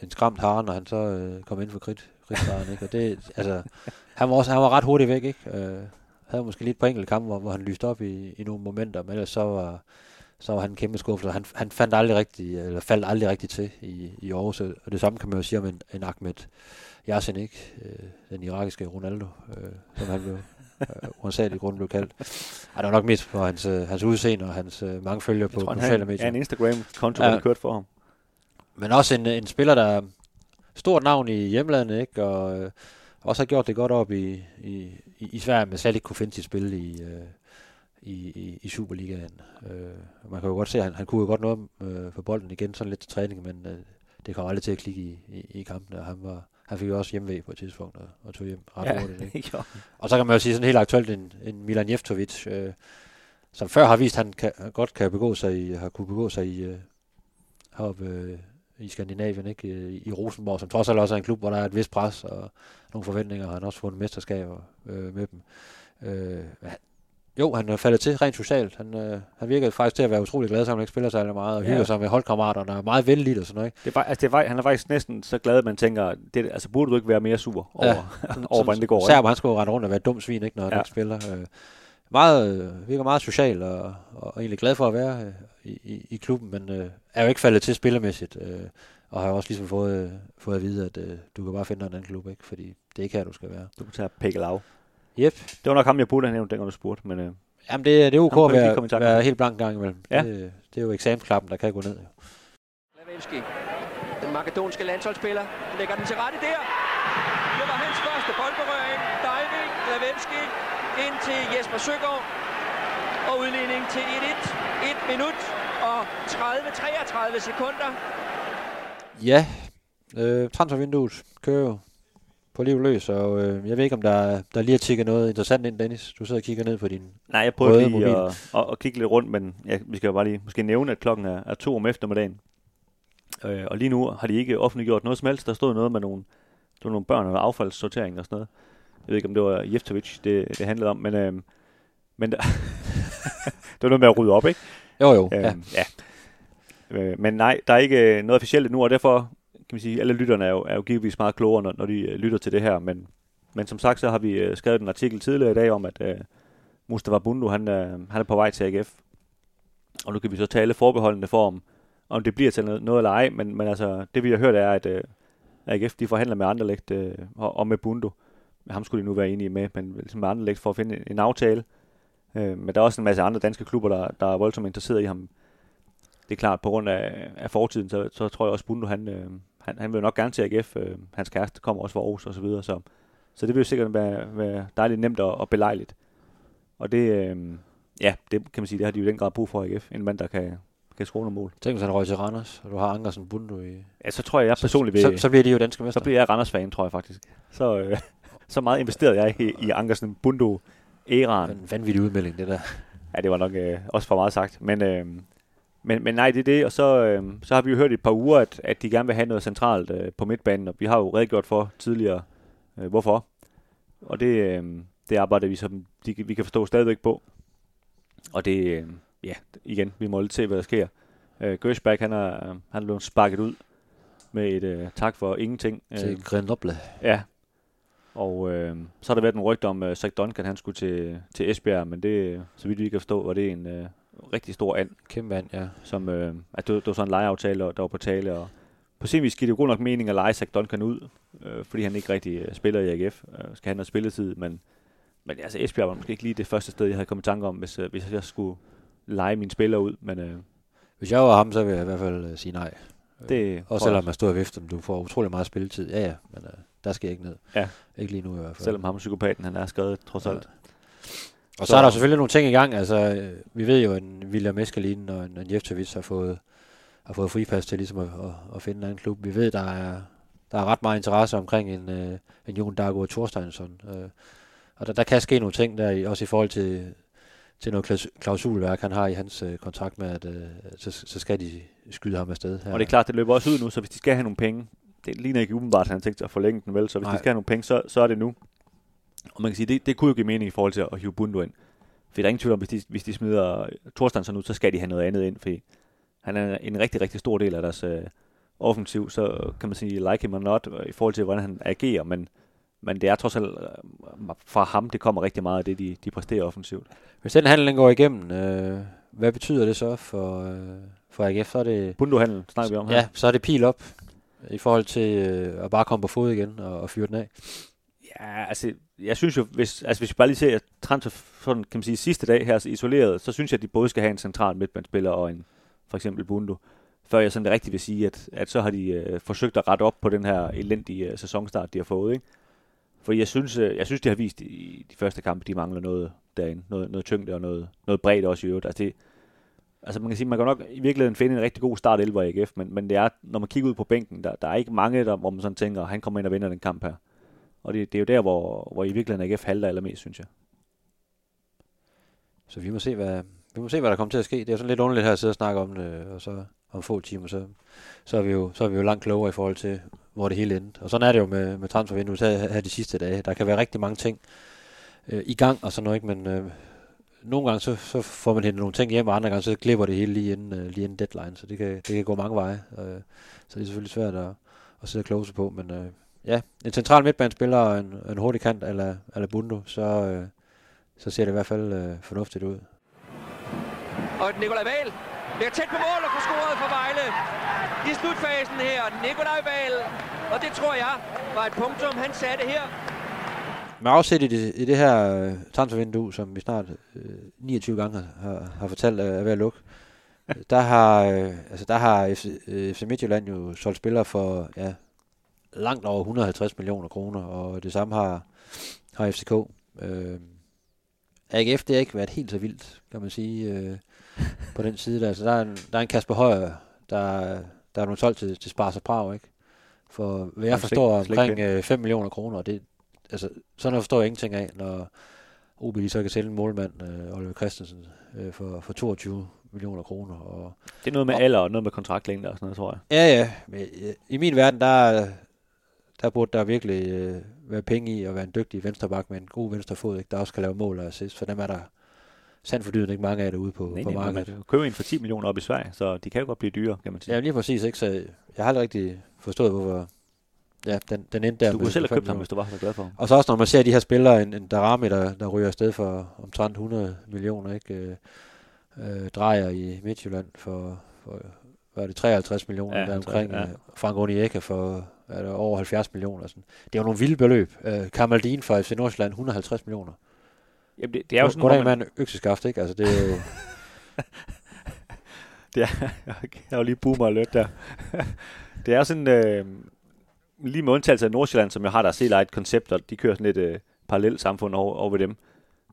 en skræmt hare, når han så kom ind for kridtaren, ikke? Og det, altså, han var ret hurtigt væk, ikke? Havde måske lidt på enkelte kampe, hvor han lyste op i nogle momenter, men ellers så var han en kæmpe skuffelse. Han faldt aldrig rigtigt til i Aarhus, og det samme kan man jo sige om en Ahmed Yasin, ikke? Den irakiske Ronaldo, som han blev uansageligt grund blev kaldt. Ej, det var nok mest på hans udseende og hans mange følgere på sociale medier. Ja, en Instagram-konto, der kørt for ham. Men også en spiller, der stort navn i hjemlandet, ikke? Og også har gjort det godt op i Sverige, men slet ikke kunne finde sit spil i Superligaen. Man kan jo godt se, at han kunne jo godt noget for bolden igen, sådan lidt til træning, men det kom aldrig til at klikke i kampene, og han fik jo også hjemvæg på et tidspunkt og tog hjem ret hurtigt. Ikke? Og så kan man jo sige sådan helt aktuelt en Milan Jeftovic, som før har vist, at han har kunnet begå sig i heroppe i Skandinavien, ikke? I Rosenborg, som trods alt også er en klub, hvor der er et vist pres og nogle forventninger, og han har også fundet mesterskaber med dem. Han er faldet til rent socialt. Han virkede faktisk til at være utrolig glad, som han ikke spiller sig meget, og hygger sig med holdkammeraterne, og er meget venligt og sådan noget. Ikke? Han er faktisk næsten så glad, at man tænker, burde du ikke være mere sur over hvordan det går? Især om han skulle rende rundt og være et dumt svin, ikke, når han ikke spiller. Virker meget social og egentlig glad for at være i klubben, men er jo ikke faldet til spillermæssigt, og har jo også ligesom fået at vide, at du kan bare finde en anden klub, ikke? Fordi det er ikke her, du skal være. Du kan tage Pekelav. Yep. Det var nok ham, jeg burde have nævnt, dengang du spurgte. Men, jamen, det er ok at være helt blank gang imellem. Ja. Det er jo eksamensklappen, der kan gå ned. Lavenski, den makedonske landsholdsspiller, lægger den til rette der. Det var hans første boldberøring. David Lavenski ind til Jesper Søgaard. Og udligning til 1-1. 1 minut og 33 sekunder. Ja, transfervinduet kører jo på liv løs, og jeg ved ikke, om der lige er tikket noget interessant ind, Dennis. Du sidder og kigger ned på din mobil. Nej, jeg prøver lige at kigge lidt rundt, men vi skal jo bare lige måske nævne, at klokken er 2 om eftermiddagen. Og lige nu har de ikke offentliggjort noget som helst. Der stod noget med nogle børn og affaldssortering og sådan noget. Jeg ved ikke, om det var Jeftovic, det handlede om, men der det var noget med at rydde op, ikke? Jo. Men nej, der er ikke noget officielt nu, og derfor kan man sige, alle lytterne er jo givetvis meget klogere, når de lytter til det her, men som sagt, så har vi skrevet en artikel tidligere i dag om, at Mustapha Bundu, han er på vej til AGF, og nu kan vi så tale forbeholdende for, om det bliver til noget eller ej, men altså, det vi har hørt er, at AGF, de forhandler med Anderlecht og med Bundu. Ham skulle de nu være enige med, men ligesom med Anderlecht for at finde en aftale, men der er også en masse andre danske klubber, der er voldsomt interesseret i ham. Det er klart, på grund af fortiden, så tror jeg også, Bundu, han vil nok gerne til AGF. Hans kæreste kommer også fra Aarhus og så videre. Så det vil jo sikkert være dejligt nemt og belejligt. Og det, det kan man sige, det har de jo i den grad brug for AGF. En mand, der kan skrue nogle mål. Tænk, hvis han røg til Randers, og du har Ankersen Bundu i... Ja, så tror jeg personligt... Så bliver de jo danske mester. Så bliver jeg Randers-fan, tror jeg faktisk. Så meget investeret jeg i Ankersen Bundu-æraen. En vanvittig udmelding, det der. Ja, det var nok også for meget sagt, men nej, det er det, og så har vi jo hørt i et par uger, at de gerne vil have noget centralt på midtbanen, og vi har jo redegjort for tidligere, hvorfor. Og det arbejder vi, som vi kan forstå stadigvæk på. Og det, igen, vi må lidt se, hvad der sker. Gershberg, han blev sparket ud med et tak for ingenting. Til Grenoble. Ja, og så har der været en rygte om, Zach Duncan, han skulle til Esbjerg, men det, så vidt vi kan forstå, var det en... rigtig stor and. Kæmpe and, ja. Som, det var sådan en lejeaftale, der var på tale. Og på sin vis giver det jo god nok mening at lege Zach Duncan ud, fordi han ikke rigtig spiller i AGF. Skal han have spilletid, men altså Esbjerg var måske ikke lige det første sted, jeg havde kommet i tanke om, hvis jeg skulle lege mine spillere ud. Men, hvis jeg var ham, så ville jeg i hvert fald sige nej. Det også selvom man står og vifter, du får utrolig meget spilletid. Ja, men der skal jeg ikke ned. Ja. Ikke lige nu i hvert fald. Selvom ham psykopaten, han er skrevet trods alt. Og så er der selvfølgelig nogle ting i gang. Altså, vi ved jo, at en William Eskelin og en Jeftovic har fået fripas til ligesom at finde en anden klub. Vi ved, der er ret meget interesse omkring en Jon Dagur Thorsteinsson. Og der kan ske nogle ting der, også i forhold til til noget klausulværk, han har i hans kontrakt med, at så skal de skyde ham afsted. Her. Og det er klart, det løber også ud nu, så hvis de skal have nogle penge, det ligner ikke umiddelbart, at han tænkte at forlænge den vel, så hvis de skal have nogle penge, så er det nu. Og man kan sige, det kunne jo give mening i forhold til at hive Bundu ind. For der er ingen tvivl om, hvis de smider Thorsten sådan ud, så skal de have noget andet ind, fordi han er en rigtig, rigtig stor del af deres offensiv, så kan man sige like him or not, i forhold til, hvordan han agerer, men det er trods alt fra ham, det kommer rigtig meget af det, de præsterer offensivt. Hvis den handel går igennem, hvad betyder det så for AGF? Så er det Bundu-handel, snakker vi om her. Ja, så er det pil op i forhold til at bare komme på fod igen og fyre den af. Ja, altså, jeg synes jo, hvis vi bare lige ser transfer, sådan kan man sige, sidste dag her isoleret, så synes jeg, at de både skal have en central midtbanespiller og en, for eksempel Bundu, før jeg sådan rigtigt vil sige, at så har de forsøgt at rette op på den her elendige sæsonstart, de har fået, ikke? Fordi jeg synes, de har vist i de første kampe, de mangler noget derinde. Noget tyngde og noget bredt også i øvrigt. Altså man kan sige, man kan nok i virkeligheden finde en rigtig god start 11 i AGF, men det er, når man kigger ud på bænken, der er ikke mange, hvor man sådan tænker, han kommer ind og vinder den kamp her. Og det er jo der, hvor i virkeligheden AGF halter allermest, synes jeg. Så vi må se, hvad der kommer til at ske. Det er sådan lidt underligt her at sidde og snakke om det, og så om få timer, så er vi jo langt klogere i forhold til, hvor det hele endte. Og sådan er det jo med transfervinduet her de sidste dage. Der kan være rigtig mange ting i gang og sådan noget, ikke? Men nogle gange så får man hentet nogle ting hjem, og andre gange så klipper det hele lige inden deadline. Så det kan gå mange veje. Så det er selvfølgelig svært at sidde og kloge sig på. Men ja, en central midtbanespiller og en hurtig kant eller Bundu, så ser det i hvert fald fornuftigt ud. Og Nikolaj Wahl bliver tæt på mål og får scoret for Vejle i slutfasen her. Nikolaj Wahl, og det tror jeg var et punktum, han satte her. Med afsæt i det her transfervindue, som vi snart 29 gange har fortalt er ved at lukke, der har FC Midtjylland jo solgt spillere for langt over 150 millioner kroner, og det samme har FCK. AGF, det har ikke været helt så vildt, kan man sige, på den side der. Så der er en Kasper Højer, der er nogle solgt til Sparta Prag, ikke? For hvad jeg forstår, omkring 5 millioner kroner, og det, altså, sådan noget forstår jeg ingenting af, når OB så kan sælge en målmand, Oliver Christensen, for 22 millioner kroner. Og det er noget med alder og noget med kontraktlængde og sådan noget, tror jeg. Ja, men i min verden, der burde der virkelig være penge i at være en dygtig venstreback med en god venstrefod, ikke? Der også kan lave mål og assist, for dem er der sandt for dyden ikke mange af det ude på markedet. Man køber en for 10 millioner op i Sverige, så de kan jo godt blive dyre, kan man sige. Ja, lige præcis, ikke? Så jeg har aldrig rigtig forstået, hvorfor den endte der. Du kunne selv have købt ham, hvis du var så glad for ham. Og så også, når man ser de her spillere, en Darami, der ryger afsted for omtrent 100 millioner, ikke? Drejer i Midtjylland for hvad er det, 53 millioner, ja, der omkring. Ja. Frank Onieka for over 70 millioner. Sådan. Det er jo nogle vilde beløb. Kamaldin fra FC Nordsjælland, 150 millioner. Jamen det er jo sådan, hvordan man økseskaft, ikke? Altså, det er jo... Jeg har jo lige boomer alert der. Det er sådan... lige med undtagelse af Nordsjælland, som jeg har der set et koncept, og de kører sådan lidt parallelt samfund over ved dem,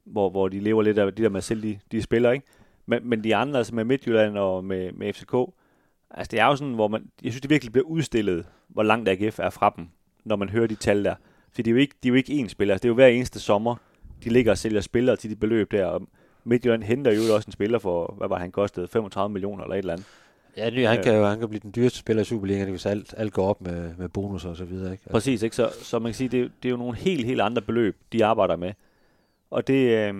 hvor de lever lidt af de der med selv, de spiller, ikke? Men de andre, altså med Midtjylland og med FCK, altså det er jo sådan, hvor man, jeg synes det virkelig bliver udstillet, hvor langt AGF er fra dem, når man hører de tal der. For de er jo ikke én spiller, altså det er jo hver eneste sommer, de ligger og sælger spillere til de beløb der, og Midtjylland henter jo også en spiller for, hvad var han kostede, 35 millioner eller et eller andet. Ja, han kan blive den dyreste spiller i Superligaen, hvis alt går op med bonus og så videre, ikke? Altså. Præcis, ikke? Så man kan sige, det er jo nogle helt, helt andre beløb, de arbejder med. Og det,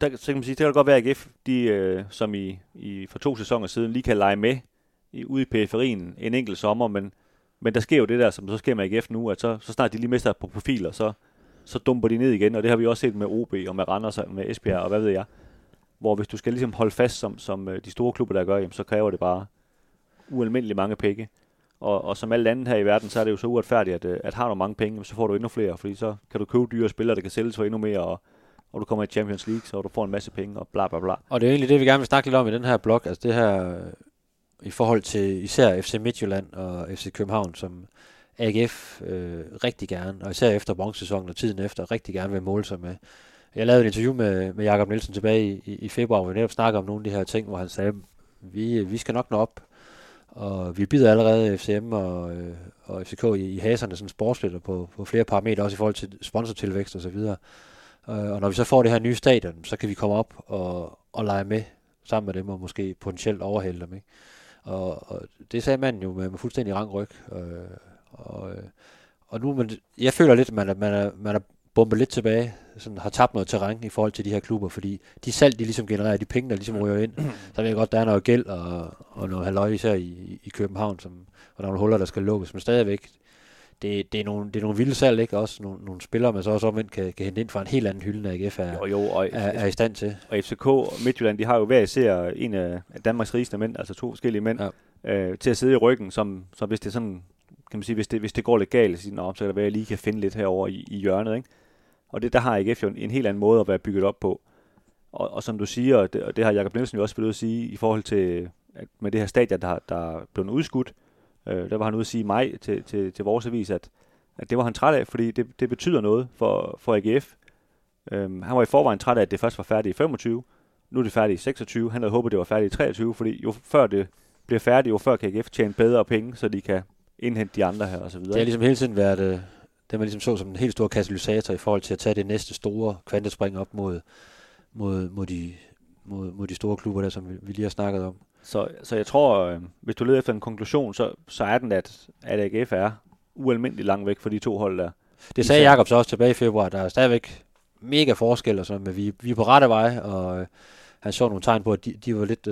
der, så kan man sige, det kan godt være, at AGF, de, som i for 2 sæsoner siden, lige kan lege med ude i periferien en enkelt sommer, men der sker jo det der, som så sker med AGF nu, at så snart de lige mister på profiler, så dumper de ned igen, og det har vi også set med OB og med Randers og med Esbjerg og hvad ved jeg. Hvor hvis du skal ligesom holde fast, som de store klubber, der gør, jamen, så kræver det bare ualmindeligt mange penge. Og som alt andet her i verden, så er det jo så uretfærdigt, at har du mange penge, jamen, så får du endnu flere, fordi så kan du købe dyre spillere, der kan sælges for endnu mere, og du kommer i Champions League, så du får en masse penge, og bla bla bla. Og det er egentlig det, vi gerne vil snakke lidt om i den her blog, altså det her i forhold til især FC Midtjylland og FC København, som AGF rigtig gerne, og især efter bronzesæsonen og tiden efter, rigtig gerne vil måle sig med. Jeg lavede et interview med Jacob Nielsen tilbage i februar, hvor vi netop snakkede om nogle af de her ting, hvor han sagde, vi skal nok nå op, og vi bider allerede FCM og FCK i haserne, sådan sportslitter på flere parametre, også i forhold til sponsortilvækst og så videre. Og når vi så får det her nye stadion, så kan vi komme op og lege med sammen med dem og måske potentielt overhælde dem. Ikke? Og det sagde manden jo med fuldstændig rangryg. Og nu, jeg føler lidt, at man er bumpet lidt tilbage, sådan, har tabt noget terræn i forhold til de her klubber, fordi de salg, de ligesom genererer, de penge, der ligesom ryger ind, så ved jeg godt, der er noget gæld og noget halløj, især i København, som, og der er nogle huller, der skal lukkes, men stadigvæk, det er nogle vilde salg, ikke? Også nogle spillere, man så også omvendt kan hente ind fra en helt anden hylde, end AGF er i stand til. Og FCK og Midtjylland, de har jo hver især en af Danmarks rigeste mænd, altså to forskellige mænd, til at sidde i ryggen, som hvis det sådan, kan man sige, hvis det går lidt galt, så kan det være, at jeg lige kan finde lidt herovre i hjørnet, ikke? Og det, der har AGF jo en helt anden måde at være bygget op på. Og som du siger, og det har Jacob Nielsen jo også spillet at sige, i forhold til at med det her stadion, der blev udskudt, der var han ude at sige i maj til vores avis, at det var han træt af, fordi det betyder noget for AGF. Han var i forvejen træt af, at det først var færdigt i 25, nu er det færdigt i 26, han havde håbet, det var færdigt i 23, fordi jo før det bliver færdigt, jo før kan AGF tjene bedre penge, så de kan indhente de andre her og så videre. Det har ligesom hele tiden været det man ligesom så som en helt stor katalysator i forhold til at tage det næste store kvantespring op mod de store klubber der, som vi lige har snakket om. Så jeg tror, hvis du leder efter en konklusion, så er den, at AGF er ualmindeligt langt væk fra de to hold der. Det sagde Jakob så også tilbage i februar. Der er stadigvæk mega forskel og sådan, men vi er på rette vej, og han så nogle tegn på, at de var lidt...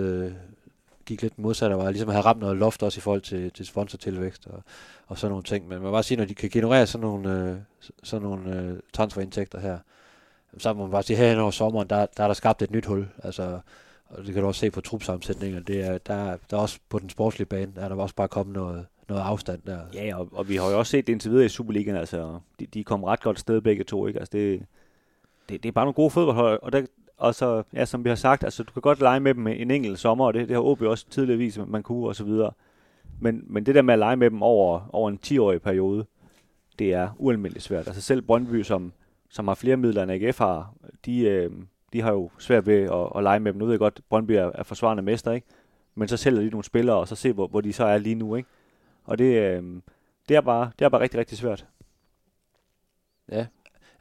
gik lidt modsat og var ligesom havde ramt noget loft også i forhold til sponsortilvækst og sådan nogle ting. Men man bare sige, når de kan generere sådan nogle transferindtægter her, så må man bare sige, her over sommeren, der er der skabt et nyt hul. Altså, og det kan du også se på trupsammensætninger. Der er også på den sportslige bane, der er der også bare kommet noget afstand der. Ja, og vi har jo også set det indtil videre i Superligaen. Altså, de kom ret godt sted begge to, ikke? Altså, det er bare nogle gode fodboldhold, og så, ja, som vi har sagt, altså du kan godt lege med dem en enkelt sommer, og det har OB også tidligere vist, man kunne, og så videre. Men det der med at lege med dem over en 10-årig periode, det er ualmindeligt svært. Altså selv Brøndby, som har flere midler end AGF har, de har jo svært ved at lege med dem. Nu ved jeg godt, Brøndby er forsvarende mester, ikke? Men så sælger de nogle spillere, og så se, hvor de så er lige nu, ikke? Og det er bare rigtig, rigtig svært. Ja.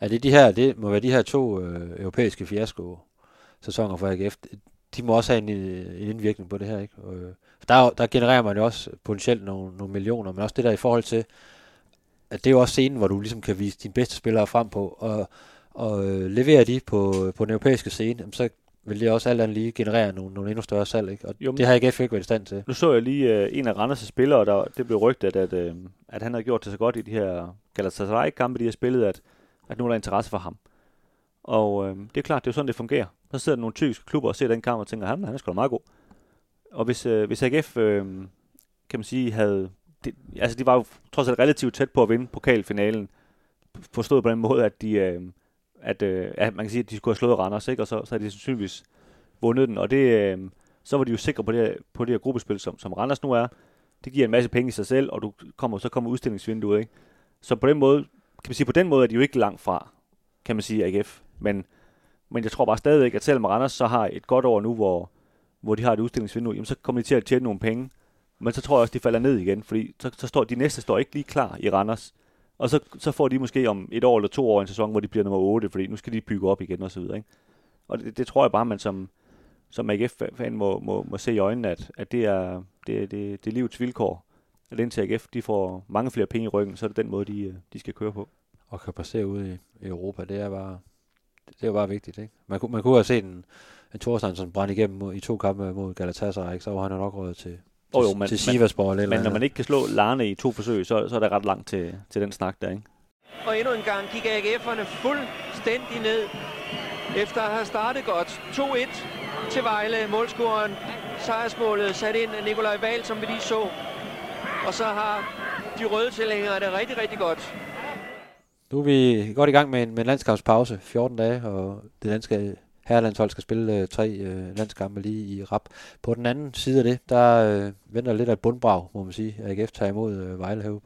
Det må være de her to europæiske fiasko-sæsoner for AGF. De må også have en indvirkning på det her, ikke? Der genererer man jo også potentielt nogle millioner, men også det der i forhold til, at det er jo også scenen, hvor du ligesom kan vise dine bedste spillere frem på, og leverer de på den europæiske scene, så vil det også alt andet lige generere nogle endnu større salg, ikke? Og jo, det har AGF ikke været i stand til. Nu så jeg lige en af Randers' spillere, det blev rygtet, at han havde gjort det så godt i de her Galatasaray-kampe, de har spillet, at nu er der interesse for ham. Og det er klart, det er jo sådan, det fungerer. Så sidder der nogle tyrkiske klubber og ser den kamp og tænker, han er sgu da meget god. Og hvis AGF, kan man sige, havde... Altså, de var jo trods alt relativt tæt på at vinde pokalfinalen. Forstået på den måde, at man kan sige, at de skulle have slået Randers, ikke? Og så havde de sandsynligvis vundet den. Og så var de jo sikre på det her gruppespil, som Randers nu er. Det giver en masse penge i sig selv, og så kommer udstillingsvinduet, ikke? Så på den måde... Kan man sige, på den måde er de jo ikke langt fra, kan man sige, AGF. Men jeg tror bare stadigvæk, at selvom Randers så har et godt år nu, hvor de har et udstillingsvindue, jamen så kommer de til at tjene nogle penge. Men så tror jeg også, de falder ned igen, fordi så står de næste står ikke lige klar i Randers. Og så får de måske om et år eller to år en sæson, hvor de bliver nummer 8, fordi nu skal de bygge op igen og så videre, ikke? Og det tror jeg bare, man som AGF-fan må se i øjnene, at det er livets vilkår. At indtil AGF, de får mange flere penge i ryggen, så er det den måde, de skal køre på. Og kan passere ud i Europa, det er bare vigtigt, ikke? Man kunne have set en Thorstein, som brændte igennem i to kampe mod Galatasaray, ikke? Så var han jo nok røget til Sivasspor eller andet. Men når man ikke kan slå Larne i to forsøg, så er det ret langt til den snak der, ikke? Og endnu en gang gik AGF'erne fuldstændig ned, efter at have startet godt. 2-1 til Vejle, målscoreren, sejrsmålet sat ind af Nikolaj Wahl, som vi lige så. Og så har de røde tilhængere det rigtig, rigtig godt. Nu er vi godt i gang med en landskampspause. 14 dage, og det danske herrelandshold skal spille tre landskampe lige i rap. På den anden side af det, der venter lidt af et bundbrag, må man sige. AGF tager imod Vejle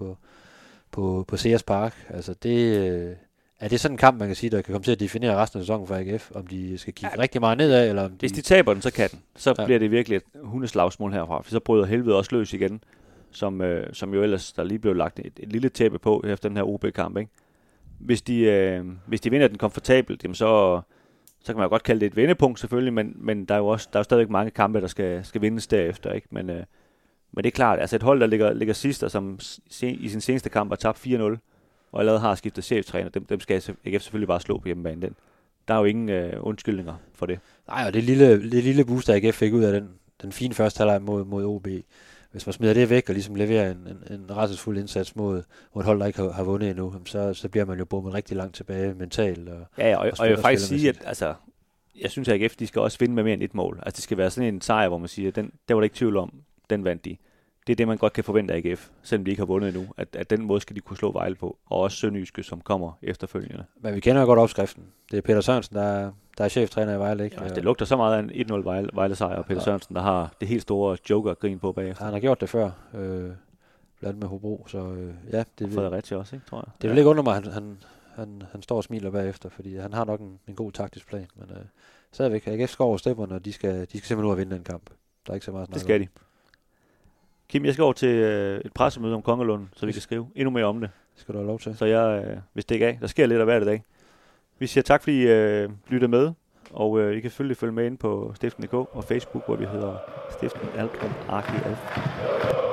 på Sears Park. Altså er det sådan en kamp, man kan sige, der kan komme til at definere resten af sæsonen for AGF? Om de skal kigge rigtig meget nedad? Eller om hvis de taber den, så kan den. Så bliver det virkelig et hundeslagsmål herfra. For så bryder helvede også løs igen. Som jo ellers, der lige blev lagt et lille tæppe på efter den her OB-kamp, ikke? hvis de vinder den komfortabelt, jamen så kan man jo godt kalde det et vendepunkt selvfølgelig, men der er jo også stadigvæk mange kampe, der skal vindes derefter, ikke? Men det er klart, altså et hold, der ligger sidst, og som i sin seneste kamp har tabt 4-0, og allerede har skiftet cheftræner, dem skal AGF selvfølgelig bare slå på hjemmebane den. Der er jo ingen undskyldninger for det. Nej, og det lille boost, AGF fik ud af den fine første halvleg mod OB, hvis man smider det væk og ligesom leverer en rædselsfuld indsats mod et hold, der ikke har vundet endnu, så bliver man jo bommet rigtig langt tilbage mentalt. Og jeg vil faktisk sige, at altså, jeg synes, at AGF de skal også vinde med mere end et mål. Altså det skal være sådan en sejr, hvor man siger, at den, der var der ikke tvivl om, den vandt de. Det er det, man godt kan forvente af AGF, selvom de ikke har vundet endnu, at den måde skal de kunne slå Vejle på, og også Sønderjyske, som kommer efterfølgende. Men vi kender jo godt opskriften. Det er Peter Sørensen, der er cheftræner i Vejle, ikke? Ja, altså, det lugter så meget af en 1-0 Vejle-sejr, og Peter Sørensen, der har det helt store joker-grin på bagefter. Ja, han har gjort det før, blandt med Hobro, så ja. Det Fredericia også, ikke, tror jeg. Det vil ikke undre mig, at han står og smiler bagefter, fordi han har nok en god taktisk plan, men stadigvæk AGF skal over stepperne, og de skal simpelthen ud og vinde den kamp. Der er ikke så meget det skal de. Kim, jeg skal over til et pressemøde om Kongelund, så vi kan skrive endnu mere om det. Det skal du have lov til. Så jeg vil stikke af. Der sker lidt af hver dag. Vi siger tak, fordi I lyttede med. Og I kan selvfølgelig følge med ind på stiften.dk og Facebook, hvor vi hedder Stiften Alcom AGF.